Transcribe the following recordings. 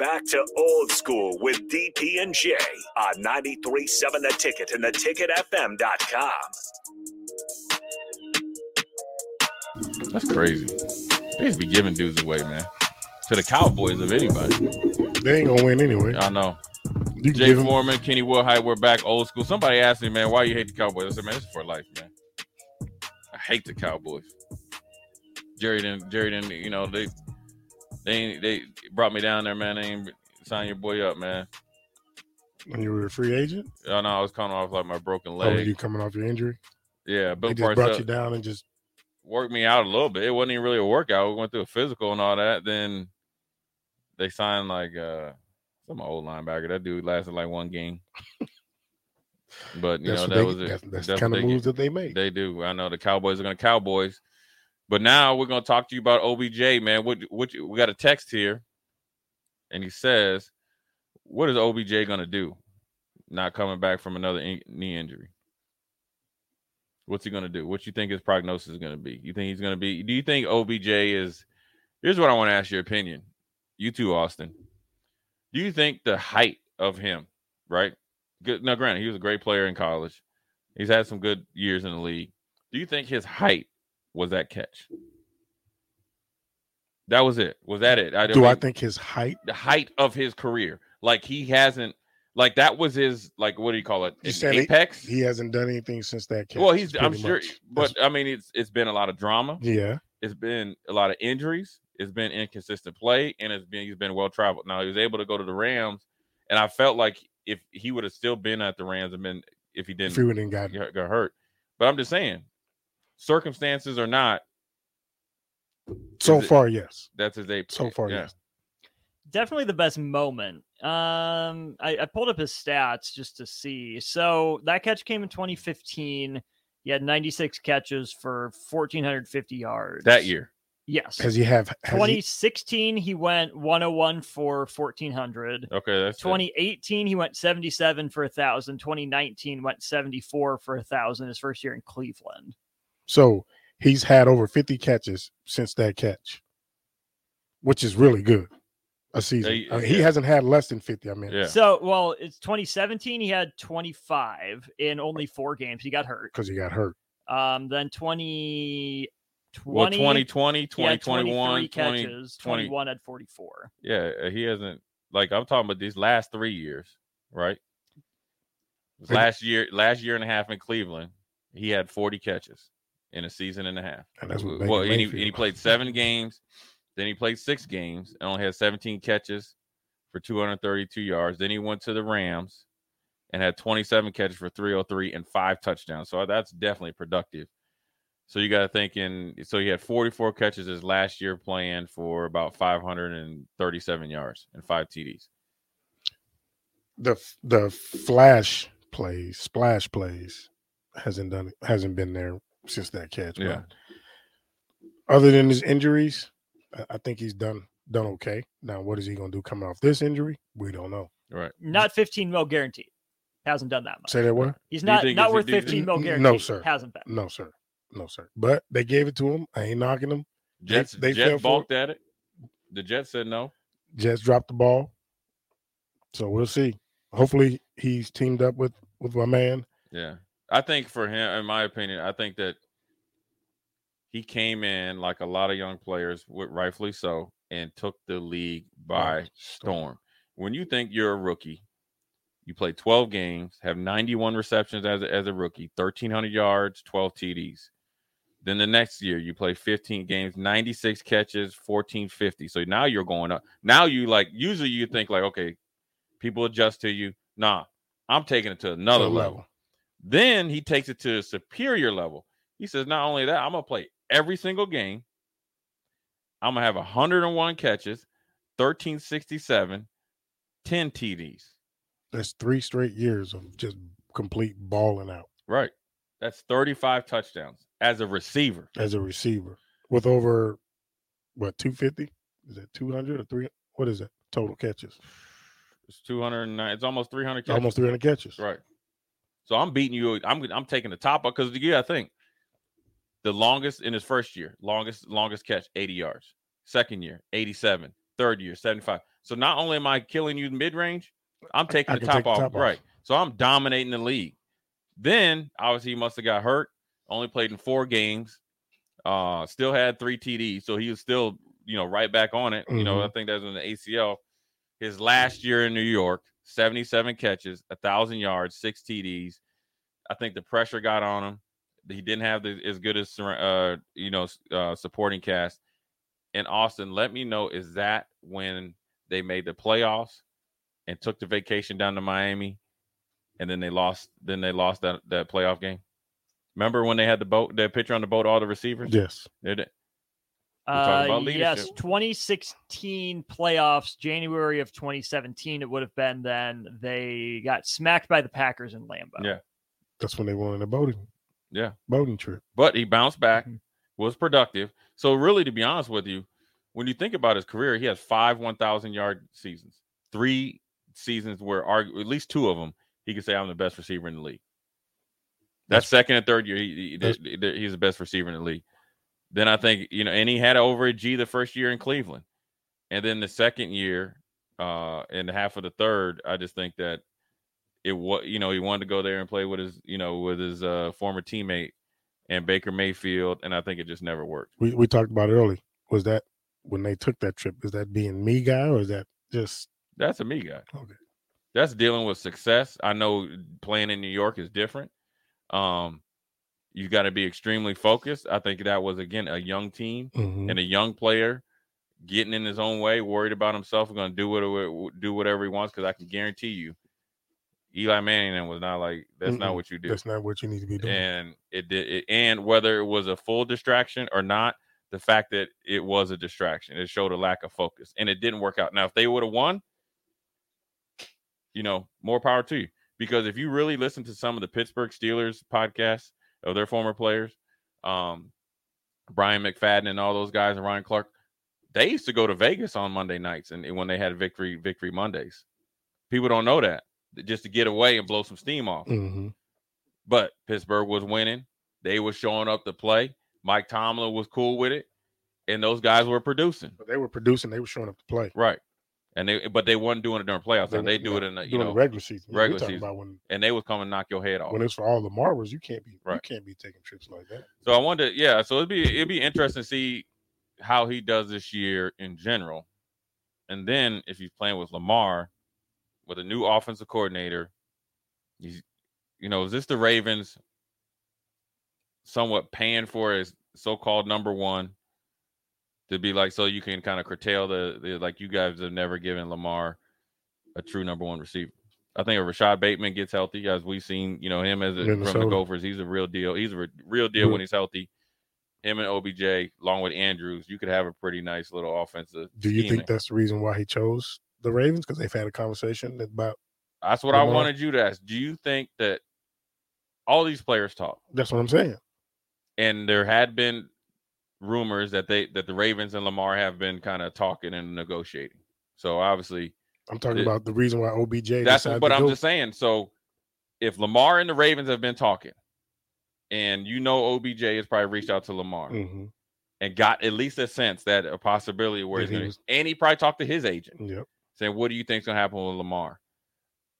back to old school with DP and J on 93.7 The Ticket and theticketfm.com. That's crazy. They just be giving dudes away, man. To the Cowboys of anybody. They ain't gonna win anyway. I know. Jay Foreman, Kenny Wilhite, we're back old school. Somebody asked me, man, why you hate the Cowboys? I said, man, it's for life, man. I hate the Cowboys. Jerry didn't, you know, they brought me down there, man. They ain't sign your boy up, man. When you were a free agent? Oh, no, I was coming off like my broken leg. Oh, were you coming off your injury? Yeah. Bill Parcells brought you down and just worked me out a little bit. It wasn't even really a workout. We went through a physical and all that. Then they signed like some old linebacker. That dude lasted like one game. But, you know, that was it. That's the kind of moves that they make. They do. I know the Cowboys are going to Cowboys. But now we're going to talk to you about OBJ, man. What we got a text here, and he says, what is OBJ going to do not coming back from another knee injury? What's he going to do? What you think his prognosis is going to be? You think he's going to be – do you think OBJ is – here's what I want to ask your opinion. You too, Austin. Do you think the height of him, right? Good. Now, granted, he was a great player in college. He's had some good years in the league. Do you think his height was that catch? That was it. Was that it? I think his height? The height of his career. Like, he hasn't, like, that was his, like, what do you call it? Apex? He hasn't done anything since that catch. Well, I'm sure, but I mean, it's been a lot of drama. Yeah. It's been a lot of injuries. It's been inconsistent play, and he's been well-traveled. Now, he was able to go to the Rams, and I felt like if he would have still been at the Rams and been, if he didn't, got hurt. But I'm just saying, circumstances or not. So far, yes. That's his apex. So far, yeah. Yes. Definitely the best moment. I pulled up his stats just to see. So that catch came in 2015. He had 96 catches for 1,450 yards. That year. Yes. Has he have 2016? He went 101 for 1,400. Okay, that's 2018. It. He went 77 for 1,000. 2019 went 74 for 1,000. His first year in Cleveland. So he's had over 50 catches since that catch, which is really good. A season. Yeah, he hasn't had less than 50. I mean, yeah. So, well, it's 2017. He had 25 in only 4 games. He got hurt because he got hurt. Then 2020, 2021, 21 at 44. Yeah, he hasn't. Like, I'm talking about these last 3 years, right? Last year and a half in Cleveland, he had 40 catches in a season and a half. And that's what. Well, and he played 7 games. Then he played 6 games and only had 17 catches for 232 yards. Then he went to the Rams and had 27 catches for 303 and 5 touchdowns. So that's definitely productive. So you got to think so he had 44 catches his last year playing for about 537 yards and 5 TDs. The splash plays hasn't been there since that catch. Yeah. Other than his injuries, I think he's done okay. Now, what is he going to do coming off this injury? We don't know. Right. Not 15 mil guaranteed. Hasn't done that much. Say that what? He's not worth 15 mil guaranteed. No, sir. Hasn't been. No, sir. But they gave it to him. I ain't knocking him. Jets balked at it. The Jets said no. Jets dropped the ball. So we'll see. Hopefully he's teamed up with my man. Yeah. I think for him, in my opinion, I think that he came in like a lot of young players, rightfully so, and took the league by storm. When you think you're a rookie, you play 12 games, have 91 receptions as a rookie, 1,300 yards, 12 TDs. Then the next year, you play 15 games, 96 catches, 1,450. So now you're going up. Now you usually you think like, okay, people adjust to you. Nah, I'm taking it to another level. Then he takes it to a superior level. He says, not only that, I'm going to play every single game. I'm going to have 101 catches, 1,367, 10 TDs. That's 3 straight years of just complete balling out. Right. That's 35 touchdowns as a receiver. With over, 250? Is that 200 or 300? What is that? Total catches. It's 209. It's almost 300 catches. Right. So I'm beating you. I'm taking the top up because, yeah, I think. The longest in his first year, longest catch, 80 yards. Second year, 87. third year, 75. So not only am I killing you mid-range, I'm taking the top off. Right. So I'm dominating the league. Then, obviously, he must have got hurt. Only played in 4 games. Still had 3 TDs. So he was still, you know, right back on it. Mm-hmm. You know, I think that's in the ACL. His last year in New York, 77 catches, 1,000 yards, 6 TDs. I think the pressure got on him. He didn't have as good as, supporting cast. And Austin, let me know, is that when they made the playoffs and took the vacation down to Miami, and then they lost? Then they lost that playoff game. Remember when they had the boat, that picture on the boat, all the receivers? Yes. Yes, 2016 playoffs, January of 2017. It would have been then. They got smacked by the Packers in Lambeau. Yeah, that's when they won the boating. Yeah, boating trip. But he bounced back, was productive. So really, to be honest with you, when you think about his career, he has 5 1,000-yard seasons, 3 seasons where at least 2 of them, he could say, I'm the best receiver in the league. That's second and third year, he's the best receiver in the league. Then I think, you know, and he had over a G the first year in Cleveland. And then the second year and half of the third, I just think that it was, you know, he wanted to go there and play with his, you know, with his former teammate and Baker Mayfield. And I think it just never worked. We talked about it early. Was that when they took that trip? Is that being me guy or is that just? That's a me guy. Okay. That's dealing with success. I know playing in New York is different. You got to be extremely focused. I think that was, again, a young team and a young player getting in his own way, worried about himself, going to do whatever he wants, because I can guarantee you, Eli Manning was not like, that's not what you do. That's not what you need to be doing. And it did. And whether it was a full distraction or not, the fact that it was a distraction, it showed a lack of focus, and it didn't work out. Now, if they would have won, you know, more power to you. Because if you really listen to some of the Pittsburgh Steelers podcasts of their former players, Brian McFadden and all those guys and Ryan Clark, they used to go to Vegas on Monday nights and when they had Victory Mondays. People don't know that, just to get away and blow some steam off. Mm-hmm. But Pittsburgh was winning. They were showing up to play. Mike Tomlin was cool with it. And those guys were producing. But they were producing. They were showing up to play. Right. And they weren't doing it during playoffs. They do it in the regular season. Regular season. About when, and they would come and knock your head off. When it's for all the Marvels, you can't be taking trips like that. So I wonder, so it'd be interesting to see how he does this year in general. And then if he's playing with Lamar, with a new offensive coordinator, is this the Ravens somewhat paying for his so-called number one? To be like, so you can kind of curtail the like, you guys have never given Lamar a true number one receiver. I think if Rashad Bateman gets healthy, as we've seen, you know, him from the Gophers, he's a real deal. He's a real deal when he's healthy. Him and OBJ, along with Andrews, you could have a pretty nice little offensive. Do you think that's the reason why he chose the Ravens? Because they've had a conversation about. That's what Lamar. I wanted you to ask. Do you think that all these players talk? That's what I'm saying. And there had been rumors that the Ravens and Lamar have been kind of talking and negotiating. So obviously, I'm talking about the reason why OBJ. That's but I'm just saying. So if Lamar and the Ravens have been talking, and you know OBJ has probably reached out to Lamar and got at least a sense that a possibility where and he probably talked to his agent, saying, "What do you think's gonna happen with Lamar?"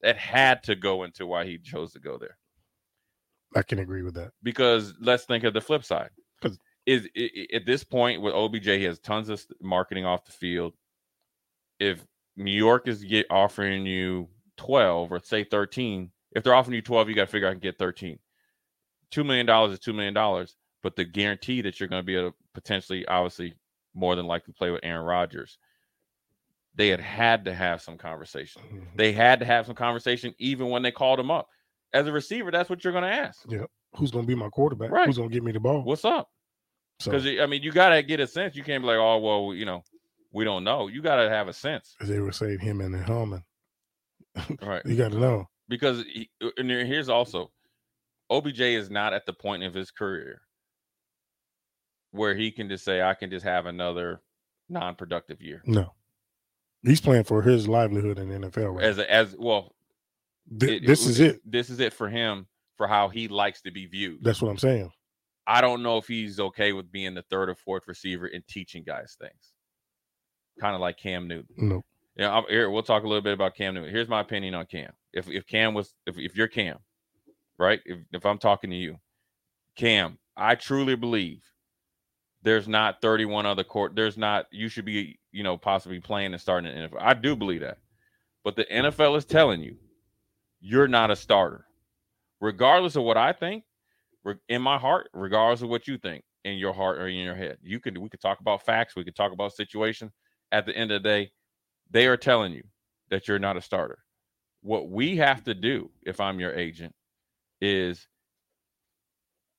That had to go into why he chose to go there. I can agree with that, because let's think of the flip side. Is at this point with OBJ, he has tons of marketing off the field. If New York is offering you 12 or say 13, if they're offering you 12, you got to figure out I can get 13. $2 million is $2 million, but the guarantee that you're going to be able to potentially, obviously, more than likely play with Aaron Rodgers. They had to have some conversation. They had to have some conversation even when they called him up. As a receiver, that's what you're going to ask. Yeah, who's going to be my quarterback? Right. Who's going to give me the ball? What's up? Because, I mean, you got to get a sense. You can't be like, oh, well, you know, we don't know. You got to have a sense. They were saying him and Hellman. Right. You got to know. Because here's also, OBJ is not at the point of his career where he can just say, I can just have another non-productive year. No. He's playing for his livelihood in the NFL. Right? This is it for him, for how he likes to be viewed. That's what I'm saying. I don't know if he's okay with being the third or fourth receiver and teaching guys things. kind of like Cam Newton. No. Yeah, here we'll talk a little bit about Cam Newton. Here's my opinion on Cam. If you're Cam, right? If I'm talking to you, Cam, I truly believe there's not 31 other court. There's not, you should be, possibly playing and starting in the NFL. I do believe that. But the NFL is telling you, you're not a starter. Regardless of what I think, in my heart, regardless of what you think, in your heart or in your head, we could talk about facts. We could talk about situation. At the end of the day, they are telling you that you're not a starter. What we have to do, if I'm your agent, is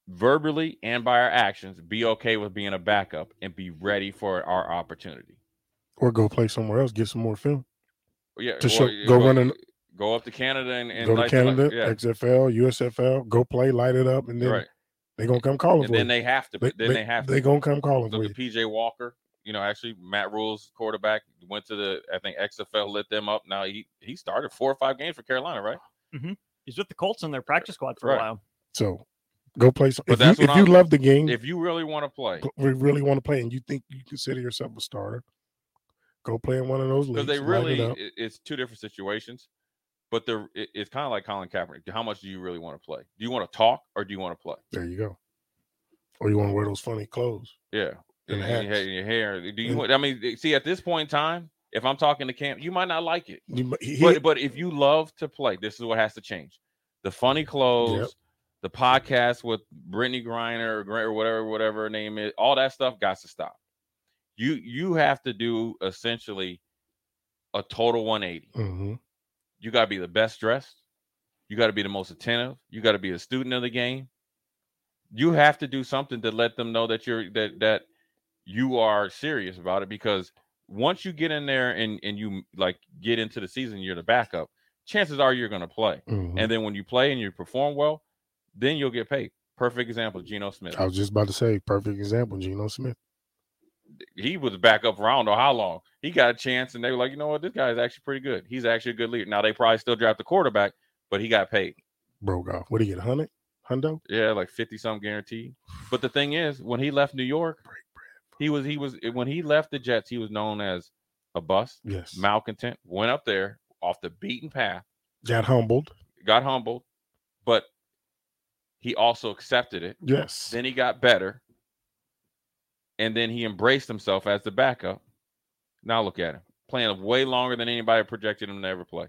verbally and by our actions, be okay with being a backup and be ready for our opportunity. Or go play somewhere else, get some more film. Yeah, go up to Canada and go to Canada, XFL, USFL, go play, light it up, and then they're gonna come calling for you. Then they have to. They're gonna come calling for you. P.J. Walker, actually Matt Rule's quarterback, went to the, I think, XFL, lit them up. Now he started 4 or 5 games for Carolina, right? Mm-hmm. He's with the Colts in their practice squad for a while. So go play. If you love the game, if you really want to play, and you think you consider yourself a starter, go play in one of those leagues. Because it's two different situations, but it's kind of like Colin Kaepernick. How much do you really want to play? Do you want to talk or do you want to play? There you go. Or you want to wear those funny clothes? Yeah, and your hair. Do you? At this point in time, if I'm talking to Cam, you might not like it. But if you love to play, this is what has to change: the funny clothes. Yep. The podcast with Brittany Griner or whatever her name is, all that stuff got to stop. You have to do essentially a total 180. Mm-hmm. You got to be the best dressed. You got to be the most attentive. You got to be a student of the game. You have to do something to let them know that you are serious about it, because once you get in there and you get into the season, you're the backup. Chances are you're going to play. Mm-hmm. And then when you play and you perform well, then you'll get paid. Perfect example, Geno Smith. I was just about to say, perfect example, Geno Smith. He was back up for I don't know how long. He got a chance, and they were like, you know what? This guy is actually pretty good. He's actually a good leader. Now, they probably still draft the quarterback, but he got paid. Broke off. What did he get, 100? Hundo? Yeah, like 50-something guaranteed. But the thing is, when he left New York, he was when he left the Jets, he was known as a bust, malcontent, went up there off the beaten path. Got humbled, but he also accepted it. Yes. Then he got better. And then he embraced himself as the backup. Now look at him. Playing way longer than anybody projected him to ever play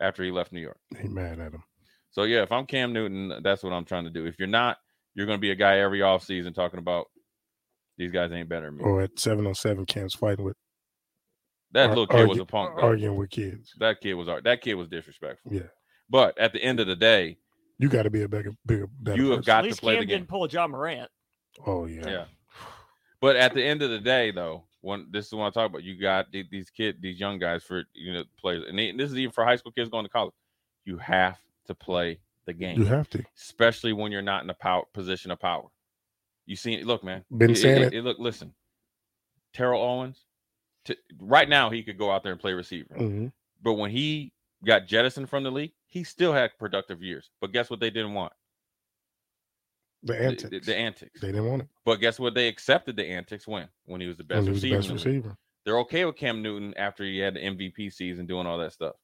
after he left New York. He mad at him. So, yeah, if I'm Cam Newton, that's what I'm trying to do. If you're not, you're going to be a guy every offseason talking about these guys ain't better than me. Or at 707, Cam's fighting with. That little kid was a punk. Though. Arguing with kids. That kid was disrespectful. Yeah. But at the end of the day, you got to be a better you have person. Got at least to play Cam the game. Didn't pull a John Morant. Oh yeah. But at the end of the day, though, this is what I talk about. You got these young guys for players, and this is even for high school kids going to college. You have to play the game. You have to, especially when you're not in a position of power. You seen it? Look, man. Been saying it. Look, listen. Terrell Owens, right now he could go out there and play receiver, mm-hmm. but when he got jettisoned from the league, he still had productive years, but guess what they didn't want? The antics. They didn't want it. But guess what? They accepted the antics when he was the best receiver. They're okay with Cam Newton after he had the MVP season doing all that stuff.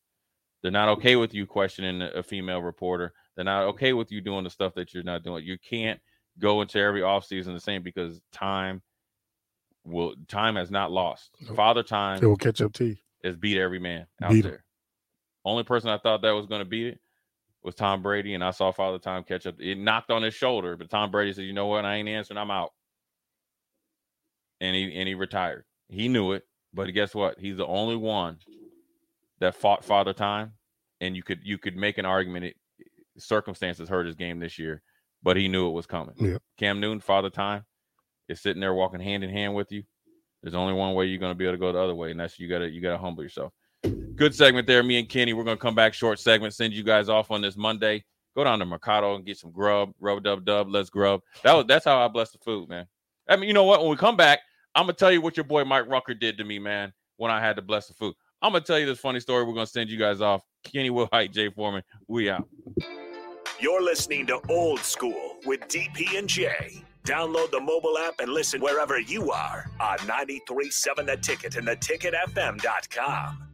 They're not okay with you questioning a female reporter. They're not okay with you doing the stuff that you're not doing. You can't go into every offseason the same, because time has not lost. Nope. Father Time. It will catch up to you. It's beat every man out there. Only person I thought that was going to beat it was Tom Brady, and I saw Father Time catch up. It knocked on his shoulder, but Tom Brady said, you know what, I ain't answering, I'm out. And he retired. He knew it, but guess what? He's the only one that fought Father Time, and you could make an argument circumstances hurt his game this year, but he knew it was coming. Yeah. Cam Newton, Father Time, is sitting there walking hand in hand with you. There's only one way you're going to be able to go the other way, and that's you got to humble yourself. Good segment there, me and Kenny. We're going to come back short segment, send you guys off on this Monday. Go down to Mercado and get some grub, rub-dub-dub, let's grub. That's how I bless the food, man. I mean, you know what? When we come back, I'm going to tell you what your boy Mike Rucker did to me, man, when I had to bless the food. I'm going to tell you this funny story. We're going to send you guys off. Kenny Wilhite, Jay Foreman. We out. You're listening to Old School with DP and Jay. Download the mobile app and listen wherever you are on 93.7 The Ticket and theticketfm.com.